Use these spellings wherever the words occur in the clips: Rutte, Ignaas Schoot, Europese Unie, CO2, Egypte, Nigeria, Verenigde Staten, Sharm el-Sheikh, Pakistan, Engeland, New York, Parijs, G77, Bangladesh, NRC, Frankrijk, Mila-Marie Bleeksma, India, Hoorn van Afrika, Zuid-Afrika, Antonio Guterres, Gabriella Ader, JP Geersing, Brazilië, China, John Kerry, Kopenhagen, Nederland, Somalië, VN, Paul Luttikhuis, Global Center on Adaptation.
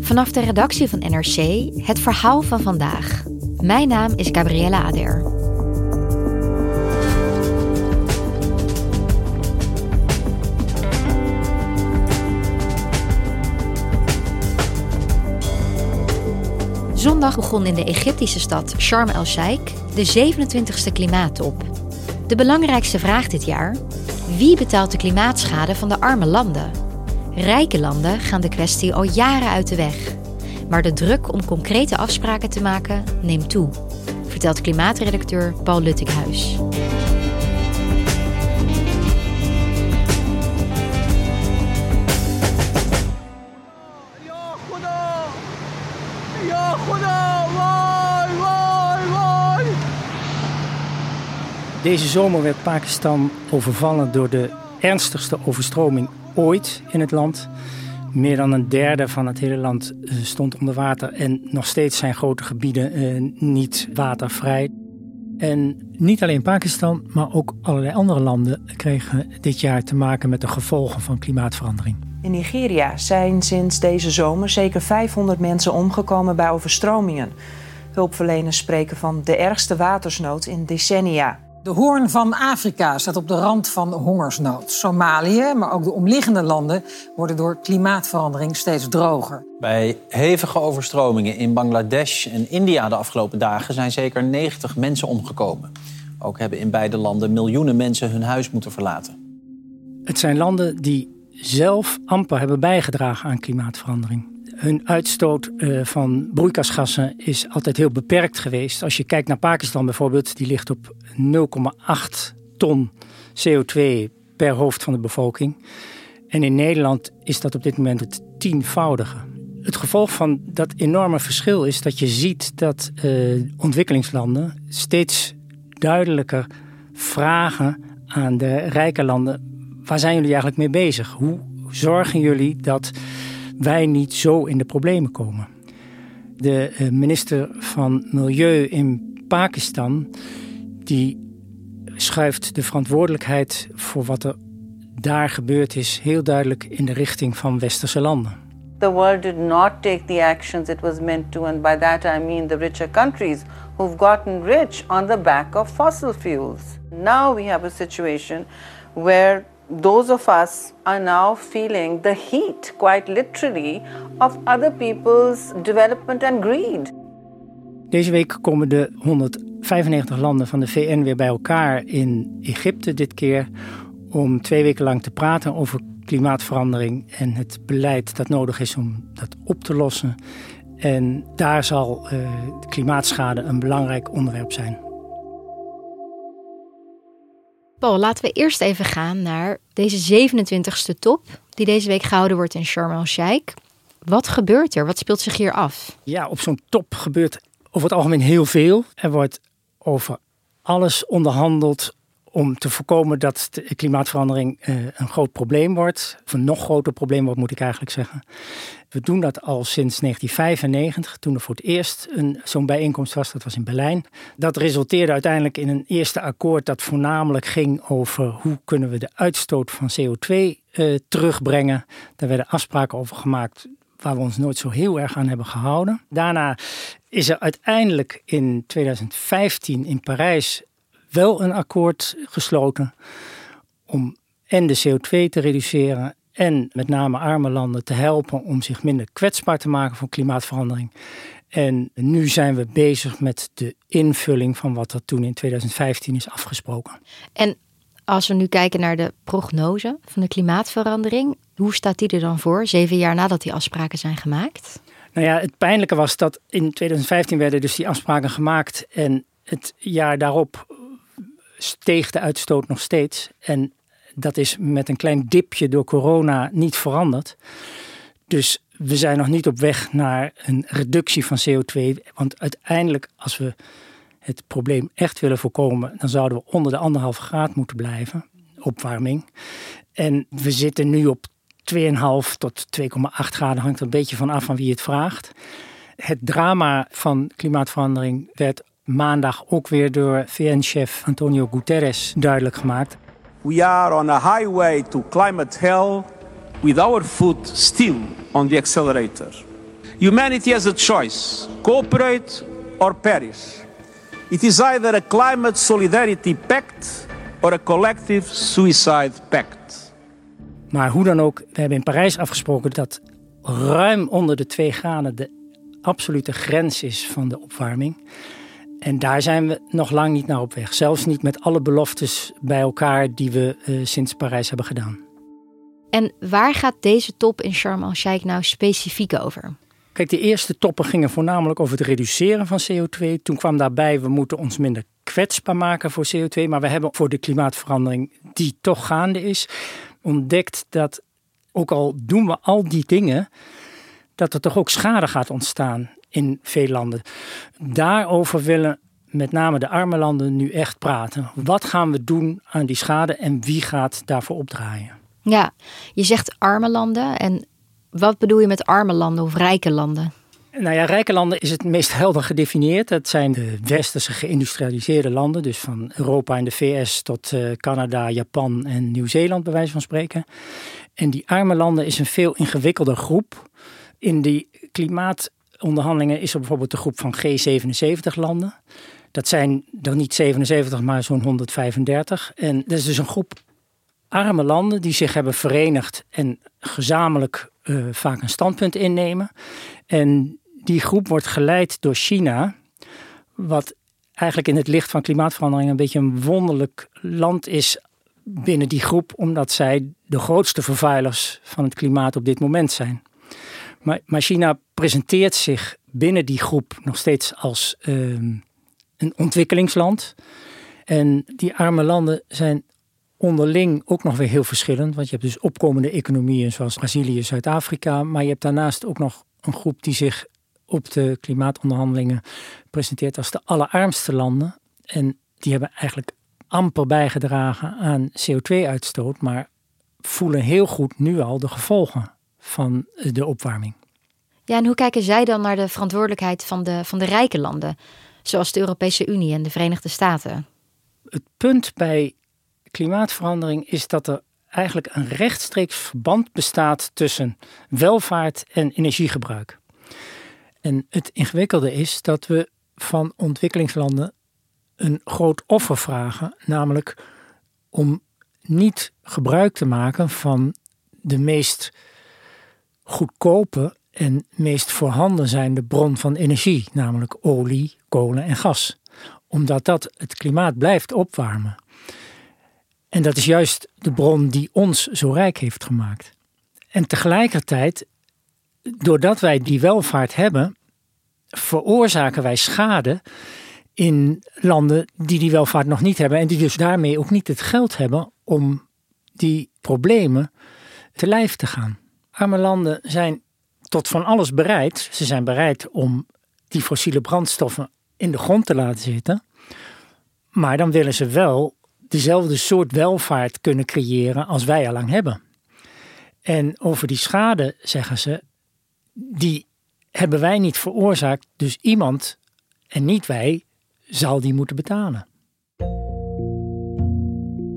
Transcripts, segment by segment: Vanaf de redactie van NRC, het verhaal van vandaag. Mijn naam is Gabriella Ader. Zondag begon in de Egyptische stad Sharm el-Sheikh de 27e klimaattop. De belangrijkste vraag dit jaar: wie betaalt de klimaatschade van de arme landen? Rijke landen gaan de kwestie al jaren uit de weg. Maar de druk om concrete afspraken te maken neemt toe, vertelt klimaatredacteur Paul Luttikhuis. Deze zomer werd Pakistan overvallen door de ernstigste overstroming ooit in het land. Meer dan een derde van het hele land stond onder water en nog steeds zijn grote gebieden niet watervrij. En niet alleen Pakistan, maar ook allerlei andere landen kregen dit jaar te maken met de gevolgen van klimaatverandering. In Nigeria zijn sinds deze zomer zeker 500 mensen omgekomen bij overstromingen. Hulpverleners spreken van de ergste watersnood in decennia. De Hoorn van Afrika staat op de rand van hongersnood. Somalië, maar ook de omliggende landen worden door klimaatverandering steeds droger. Bij hevige overstromingen in Bangladesh en India de afgelopen dagen zijn zeker 90 mensen omgekomen. Ook hebben in beide landen miljoenen mensen hun huis moeten verlaten. Het zijn landen die zelf amper hebben bijgedragen aan klimaatverandering. Hun uitstoot van broeikasgassen is altijd heel beperkt geweest. Als je kijkt naar Pakistan bijvoorbeeld, die ligt op 0,8 ton CO2 per hoofd van de bevolking. En in Nederland is dat op dit moment het 10-voudige. Het gevolg van dat enorme verschil is dat je ziet dat ontwikkelingslanden steeds duidelijker vragen aan de rijke landen: waar zijn jullie eigenlijk mee bezig? Hoe zorgen jullie dat wij niet zo in de problemen komen? De minister van Milieu in Pakistan, die schuift de verantwoordelijkheid voor wat er daar gebeurd is heel duidelijk in de richting van westerse landen. The world did not take the actions it was meant to, and by that I mean the richer countries who've gotten rich on the back of fossil fuels. Now we have a situation where those of us are now feeling the heat, quite literally, of other people's development and greed. Deze week komen de 195 landen van de VN weer bij elkaar in Egypte dit keer om 2 weken lang te praten over klimaatverandering en het beleid dat nodig is om dat op te lossen. En daar zal klimaatschade een belangrijk onderwerp zijn. Paul, laten we eerst even gaan naar deze 27e top die deze week gehouden wordt in Sharm el-Sheikh. Wat gebeurt er? Wat speelt zich hier af? Ja, op zo'n top gebeurt over het algemeen heel veel. Er wordt over alles onderhandeld om te voorkomen dat de klimaatverandering een groot probleem wordt. Of een nog groter probleem wordt, moet ik eigenlijk zeggen. We doen dat al sinds 1995, toen er voor het eerst zo'n bijeenkomst was. Dat was in Berlijn. Dat resulteerde uiteindelijk in een eerste akkoord dat voornamelijk ging over hoe kunnen we de uitstoot van CO2 terugbrengen. Daar werden afspraken over gemaakt waar we ons nooit zo heel erg aan hebben gehouden. Daarna is er uiteindelijk in 2015 in Parijs wel een akkoord gesloten om en de CO2 te reduceren en met name arme landen te helpen om zich minder kwetsbaar te maken voor klimaatverandering. En nu zijn we bezig met de invulling van wat er toen in 2015 is afgesproken. En als we nu kijken naar de prognose van de klimaatverandering, hoe staat die er dan voor 7 jaar nadat die afspraken zijn gemaakt? Nou ja, het pijnlijke was dat in 2015 werden dus die afspraken gemaakt en het jaar daarop steeg de uitstoot nog steeds. En Dat is met een klein dipje door corona niet veranderd. Dus we zijn nog niet op weg naar een reductie van CO2. Want uiteindelijk, als we het probleem echt willen voorkomen, dan zouden we onder de 1,5 graad moeten blijven, opwarming. En we zitten nu op 2,5 tot 2,8 graden, hangt er een beetje van af van wie het vraagt. Het drama van klimaatverandering werd maandag ook weer door VN-chef Antonio Guterres duidelijk gemaakt. We are on a highway to climate hell with our foot still on the accelerator. Humanity has a choice, cooperate or perish. It is either a climate solidarity pact or a collective suicide pact. Maar hoe dan ook, we hebben in Parijs afgesproken dat ruim onder de 2 graden de absolute grens is van de opwarming. En daar zijn we nog lang niet naar op weg. Zelfs niet met alle beloftes bij elkaar die we sinds Parijs hebben gedaan. En waar gaat deze top in Sharm el-Sheikh nou specifiek over? Kijk, de eerste toppen gingen voornamelijk over het reduceren van CO2. Toen kwam daarbij, we moeten ons minder kwetsbaar maken voor CO2. Maar we hebben voor de klimaatverandering die toch gaande is, ontdekt dat, ook al doen we al die dingen, dat er toch ook schade gaat ontstaan in veel landen. Daarover willen met name de arme landen nu echt praten. Wat gaan we doen aan die schade en wie gaat daarvoor opdraaien? Ja, je zegt arme landen. En wat bedoel je met arme landen of rijke landen? Nou ja, rijke landen is het meest helder gedefinieerd. Dat zijn de westerse geïndustrialiseerde landen. Dus van Europa en de VS tot Canada, Japan en Nieuw-Zeeland bij wijze van spreken. En die arme landen is een veel ingewikkelder groep. In die klimaatonderhandelingen is er bijvoorbeeld de groep van G77 landen. Dat zijn er niet 77, maar zo'n 135. En dat is dus een groep arme landen die zich hebben verenigd en gezamenlijk vaak een standpunt innemen. En die groep wordt geleid door China, wat eigenlijk in het licht van klimaatverandering een beetje een wonderlijk land is binnen die groep, omdat zij de grootste vervuilers van het klimaat op dit moment zijn. Maar China presenteert zich binnen die groep nog steeds als een ontwikkelingsland. En die arme landen zijn onderling ook nog weer heel verschillend. Want je hebt dus opkomende economieën zoals Brazilië, Zuid-Afrika. Maar je hebt daarnaast ook nog een groep die zich op de klimaatonderhandelingen presenteert als de allerarmste landen. En die hebben eigenlijk amper bijgedragen aan CO2-uitstoot. Maar voelen heel goed nu al de gevolgen van de opwarming. Ja, en hoe kijken zij dan naar de verantwoordelijkheid van de rijke landen, zoals de Europese Unie en de Verenigde Staten? Het punt bij klimaatverandering is dat er eigenlijk een rechtstreeks verband bestaat tussen welvaart en energiegebruik. En het ingewikkelde is dat we van ontwikkelingslanden een groot offer vragen, namelijk om niet gebruik te maken van de meest goedkope en meest voorhanden zijnde bron van energie, namelijk olie, kolen en gas. Omdat dat het klimaat blijft opwarmen. En dat is juist de bron die ons zo rijk heeft gemaakt. En tegelijkertijd, doordat wij die welvaart hebben, veroorzaken wij schade in landen die die welvaart nog niet hebben en die dus daarmee ook niet het geld hebben om die problemen te lijf te gaan. Arme landen zijn tot van alles bereid. Ze zijn bereid om die fossiele brandstoffen in de grond te laten zitten. Maar dan willen ze wel dezelfde soort welvaart kunnen creëren als wij al lang hebben. En over die schade zeggen ze, die hebben wij niet veroorzaakt. Dus iemand, en niet wij, zal die moeten betalen.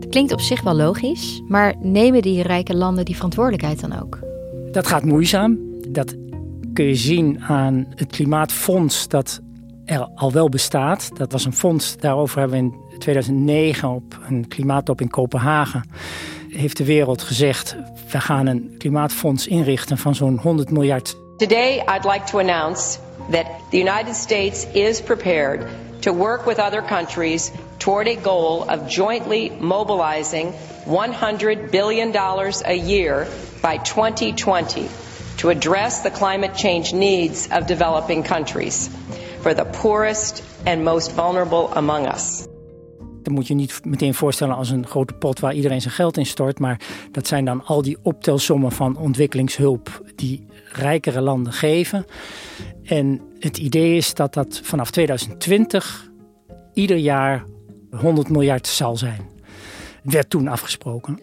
Dat klinkt op zich wel logisch, maar nemen die rijke landen die verantwoordelijkheid dan ook? Dat gaat moeizaam. Dat kun je zien aan het klimaatfonds dat er al wel bestaat. Dat was een fonds, daarover hebben we in 2009 op een klimaattop in Kopenhagen, heeft de wereld gezegd, we gaan een klimaatfonds inrichten van zo'n 100 miljard. Today I'd like to announce that the United States is prepared to work with other countries toward a goal of jointly mobilizing $100 billion a year by 2020 to address the climate change needs of developing countries for the poorest and most vulnerable among us. Dat moet je niet meteen voorstellen als een grote pot waar iedereen zijn geld in stort. Maar dat zijn dan al die optelsommen van ontwikkelingshulp die rijkere landen geven. En het idee is dat dat vanaf 2020 ieder jaar 100 miljard zal zijn. Het werd toen afgesproken.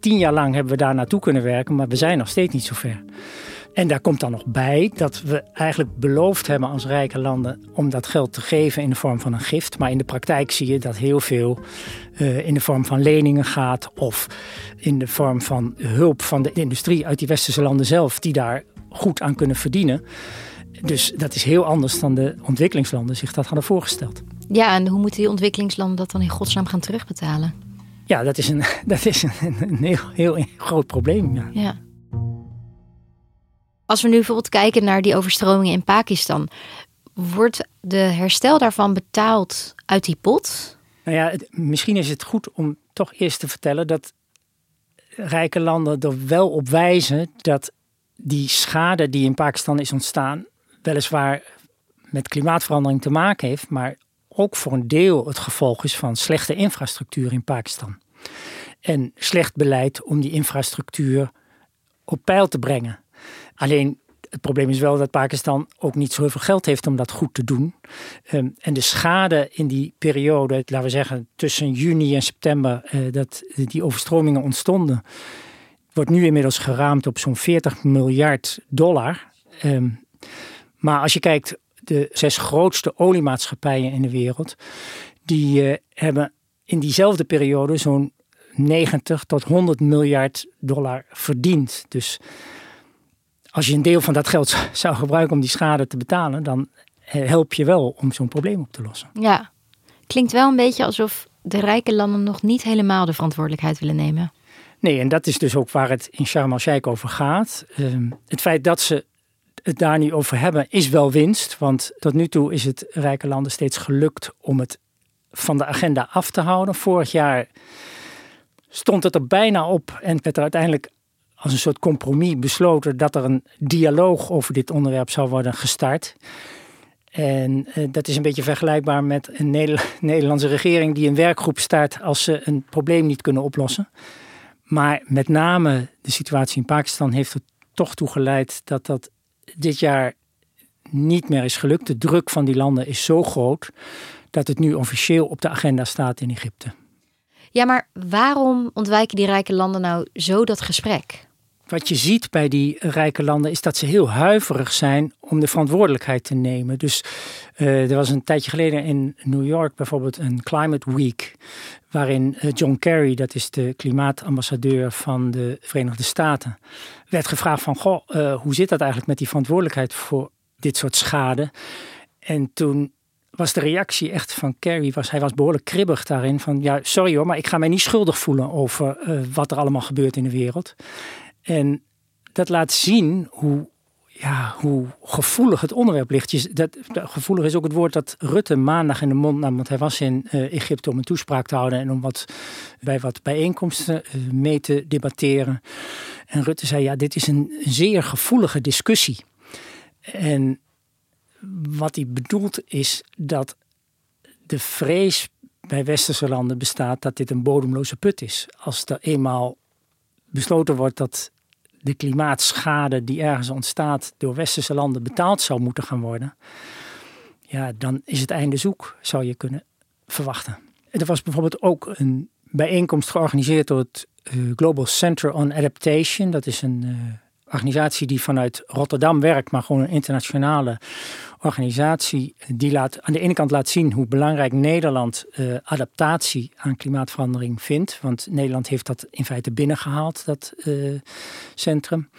10 jaar lang hebben we daar naartoe kunnen werken, maar we zijn nog steeds niet zover. En daar komt dan nog bij dat we eigenlijk beloofd hebben als rijke landen om dat geld te geven in de vorm van een gift. Maar in de praktijk zie je dat heel veel in de vorm van leningen gaat of in de vorm van hulp van de industrie uit die westerse landen zelf die daar goed aan kunnen verdienen. Dus dat is heel anders dan de ontwikkelingslanden zich dat hadden voorgesteld. Ja, en hoe moeten die ontwikkelingslanden dat dan in godsnaam gaan terugbetalen? Ja, dat is een heel groot probleem. Ja. Als we nu bijvoorbeeld kijken naar die overstromingen in Pakistan, wordt de herstel daarvan betaald uit die pot? Nou ja, misschien is het goed om toch eerst te vertellen dat rijke landen er wel op wijzen dat die schade die in Pakistan is ontstaan weliswaar met klimaatverandering te maken heeft, maar ook voor een deel het gevolg is van slechte infrastructuur in Pakistan. En slecht beleid om die infrastructuur op peil te brengen. Alleen het probleem is wel dat Pakistan ook niet zo heel veel geld heeft om dat goed te doen. En de schade in die periode, laten we zeggen tussen juni en september, dat die overstromingen ontstonden, wordt nu inmiddels geraamd op zo'n $40 miljard. Maar als je kijkt, de 6 grootste oliemaatschappijen in de wereld, die hebben in diezelfde periode zo'n $90 tot $100 miljard verdiend. Dus als je een deel van dat geld zou gebruiken om die schade te betalen, dan help je wel om zo'n probleem op te lossen. Ja, klinkt wel een beetje alsof de rijke landen nog niet helemaal de verantwoordelijkheid willen nemen. Nee, en dat is dus ook waar het in Sharm el-Sheikh over gaat. Het feit dat ze het daar nu over hebben is wel winst, want tot nu toe is het rijke landen steeds gelukt om het van de agenda af te houden. Vorig jaar stond het er bijna op en werd er uiteindelijk als een soort compromis besloten dat er een dialoog over dit onderwerp zou worden gestart. En dat is een beetje vergelijkbaar met een Nederlandse regering die een werkgroep start als ze een probleem niet kunnen oplossen. Maar met name de situatie in Pakistan heeft er toch toe geleid dat dat dit jaar niet meer is gelukt. De druk van die landen is zo groot dat het nu officieel op de agenda staat in Egypte. Ja, maar waarom ontwijken die rijke landen nou zo dat gesprek? Wat je ziet bij die rijke landen is dat ze heel huiverig zijn om de verantwoordelijkheid te nemen. Dus er was een tijdje geleden in New York bijvoorbeeld een Climate Week, waarin John Kerry, dat is de klimaatambassadeur van de Verenigde Staten, werd gevraagd van, hoe zit dat eigenlijk met die verantwoordelijkheid voor dit soort schade? En toen was de reactie echt van Kerry, hij was behoorlijk kribbig daarin. Van ja, sorry hoor, maar ik ga mij niet schuldig voelen over wat er allemaal gebeurt in de wereld. En dat laat zien hoe gevoelig het onderwerp ligt. Gevoelig is ook het woord dat Rutte maandag in de mond nam. Want hij was in Egypte om een toespraak te houden en om wat bijeenkomsten mee te debatteren. En Rutte zei, ja, dit is een zeer gevoelige discussie. En wat hij bedoelt is dat de vrees bij westerse landen bestaat dat dit een bodemloze put is. Als er eenmaal besloten wordt dat de klimaatschade die ergens ontstaat door westerse landen betaald zou moeten gaan worden, ja, dan is het einde zoek, zou je kunnen verwachten. Er was bijvoorbeeld ook een bijeenkomst georganiseerd door het Global Center on Adaptation. Dat is een organisatie die vanuit Rotterdam werkt, maar gewoon een internationale organisatie die aan de ene kant laat zien hoe belangrijk Nederland adaptatie aan klimaatverandering vindt. Want Nederland heeft dat in feite binnengehaald, dat centrum.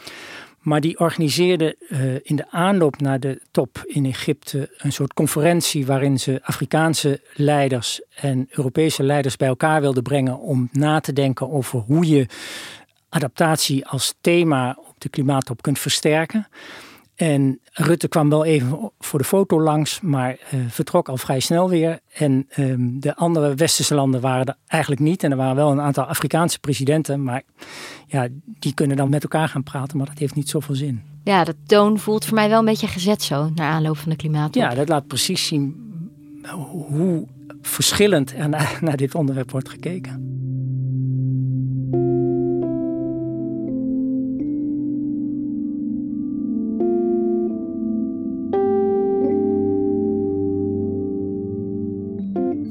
Maar die organiseerde in de aanloop naar de top in Egypte een soort conferentie waarin ze Afrikaanse leiders en Europese leiders bij elkaar wilden brengen om na te denken over hoe je adaptatie als thema op de klimaattop kunt versterken. En Rutte kwam wel even voor de foto langs, maar vertrok al vrij snel weer. En de andere westerse landen waren er eigenlijk niet. En er waren wel een aantal Afrikaanse presidenten, maar ja, die kunnen dan met elkaar gaan praten, maar dat heeft niet zoveel zin. Ja, de toon voelt voor mij wel een beetje gezet zo, naar aanloop van de klimaattop. Ja, dat laat precies zien hoe verschillend naar dit onderwerp wordt gekeken.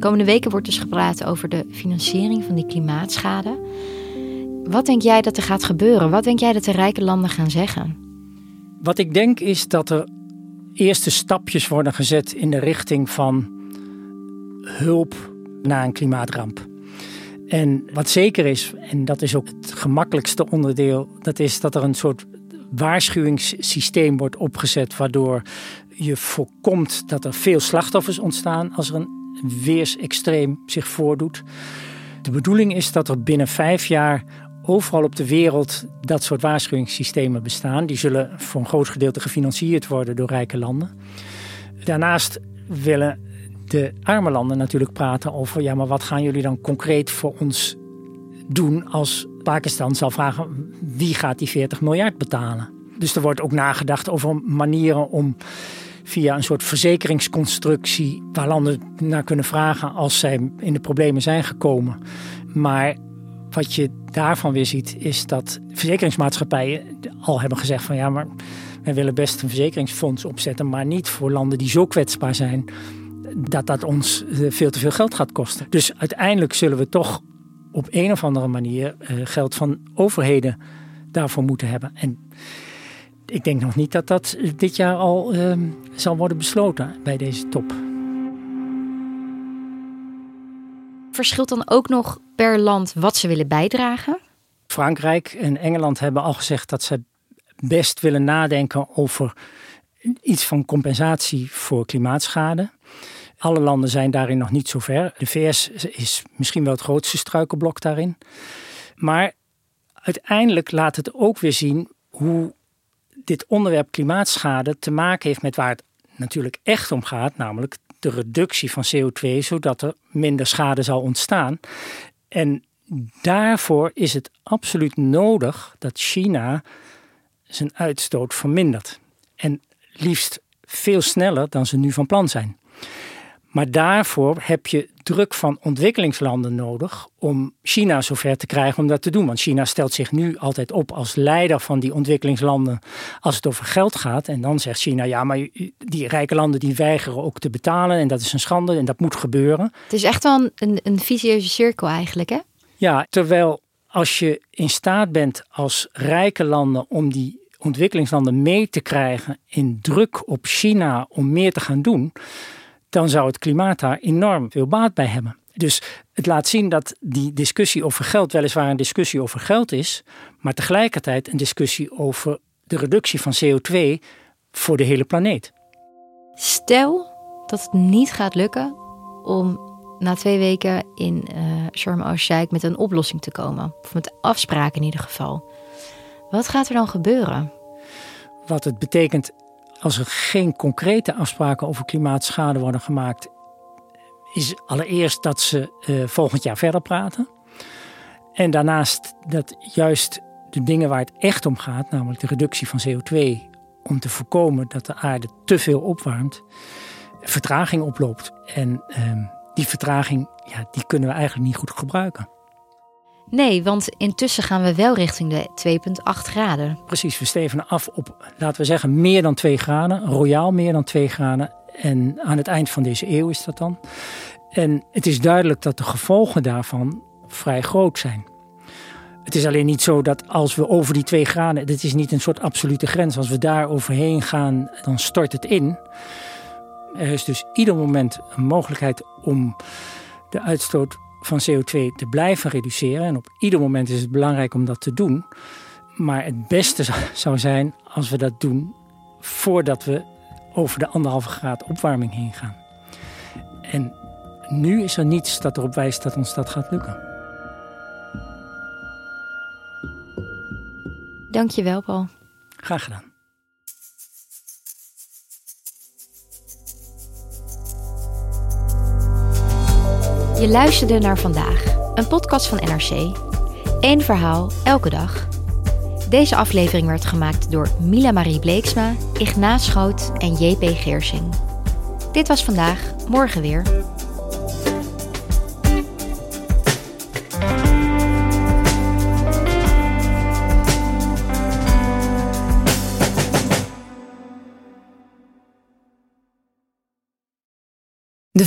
Komende weken wordt dus gepraat over de financiering van die klimaatschade. Wat denk jij dat er gaat gebeuren? Wat denk jij dat de rijke landen gaan zeggen? Wat ik denk is dat er eerste stapjes worden gezet in de richting van hulp na een klimaatramp. En wat zeker is, en dat is ook het gemakkelijkste onderdeel, dat is dat er een soort waarschuwingssysteem wordt opgezet, waardoor je voorkomt dat er veel slachtoffers ontstaan als er een weersextreem zich voordoet. De bedoeling is dat er binnen 5 jaar overal op de wereld dat soort waarschuwingssystemen bestaan. Die zullen voor een groot gedeelte gefinancierd worden door rijke landen. Daarnaast willen de arme landen natuurlijk praten over, ja, maar wat gaan jullie dan concreet voor ons doen als Pakistan zal vragen, wie gaat die 40 miljard betalen? Dus er wordt ook nagedacht over manieren om via een soort verzekeringsconstructie waar landen naar kunnen vragen als zij in de problemen zijn gekomen. Maar wat je daarvan weer ziet is dat verzekeringsmaatschappijen al hebben gezegd van, ja, maar wij willen best een verzekeringsfonds opzetten, maar niet voor landen die zo kwetsbaar zijn dat ons veel te veel geld gaat kosten. Dus uiteindelijk zullen we toch op een of andere manier geld van overheden daarvoor moeten hebben. En ik denk nog niet dat dit jaar al zal worden besloten bij deze top. Verschilt dan ook nog per land wat ze willen bijdragen? Frankrijk en Engeland hebben al gezegd dat ze best willen nadenken over iets van compensatie voor klimaatschade. Alle landen zijn daarin nog niet zo ver. De VS is misschien wel het grootste struikelblok daarin. Maar uiteindelijk laat het ook weer zien hoe dit onderwerp klimaatschade te maken heeft met waar het natuurlijk echt om gaat, namelijk de reductie van CO2, zodat er minder schade zal ontstaan. En daarvoor is het absoluut nodig dat China zijn uitstoot vermindert. En liefst veel sneller dan ze nu van plan zijn. Maar daarvoor heb je druk van ontwikkelingslanden nodig om China zover te krijgen om dat te doen. Want China stelt zich nu altijd op als leider van die ontwikkelingslanden als het over geld gaat. En dan zegt China, ja, maar die rijke landen die weigeren ook te betalen en dat is een schande en dat moet gebeuren. Het is echt wel een vicieuze cirkel eigenlijk, hè? Ja, terwijl als je in staat bent als rijke landen om die ontwikkelingslanden mee te krijgen in druk op China om meer te gaan doen, dan zou het klimaat daar enorm veel baat bij hebben. Dus het laat zien dat die discussie over geld weliswaar een discussie over geld is, maar tegelijkertijd een discussie over de reductie van CO2 voor de hele planeet. Stel dat het niet gaat lukken om na 2 weken in Sharm el-Sheikh met een oplossing te komen. Of met afspraken in ieder geval. Wat gaat er dan gebeuren? Wat het betekent als er geen concrete afspraken over klimaatschade worden gemaakt, is allereerst dat ze volgend jaar verder praten. En daarnaast dat juist de dingen waar het echt om gaat, namelijk de reductie van CO2, om te voorkomen dat de aarde te veel opwarmt, vertraging oploopt. En die vertraging, ja, die kunnen we eigenlijk niet goed gebruiken. Nee, want intussen gaan we wel richting de 2,8 graden. Precies, we stevenen af op, laten we zeggen, meer dan 2 graden. Royaal meer dan 2 graden. En aan het eind van deze eeuw is dat dan. En het is duidelijk dat de gevolgen daarvan vrij groot zijn. Het is alleen niet zo dat als we over die 2 graden, dit is niet een soort absolute grens, als we daar overheen gaan, dan stort het in. Er is dus ieder moment een mogelijkheid om de uitstoot van CO2 te blijven reduceren. En op ieder moment is het belangrijk om dat te doen. Maar het beste zou zijn als we dat doen voordat we over de 1,5 graden opwarming heen gaan. En nu is er niets dat erop wijst dat ons dat gaat lukken. Dankjewel, Paul. Graag gedaan. Je luisterde naar Vandaag, een podcast van NRC. Eén verhaal, elke dag. Deze aflevering werd gemaakt door Mila-Marie Bleeksma, Ignaas Schoot en JP Geersing. Dit was Vandaag, morgen weer. De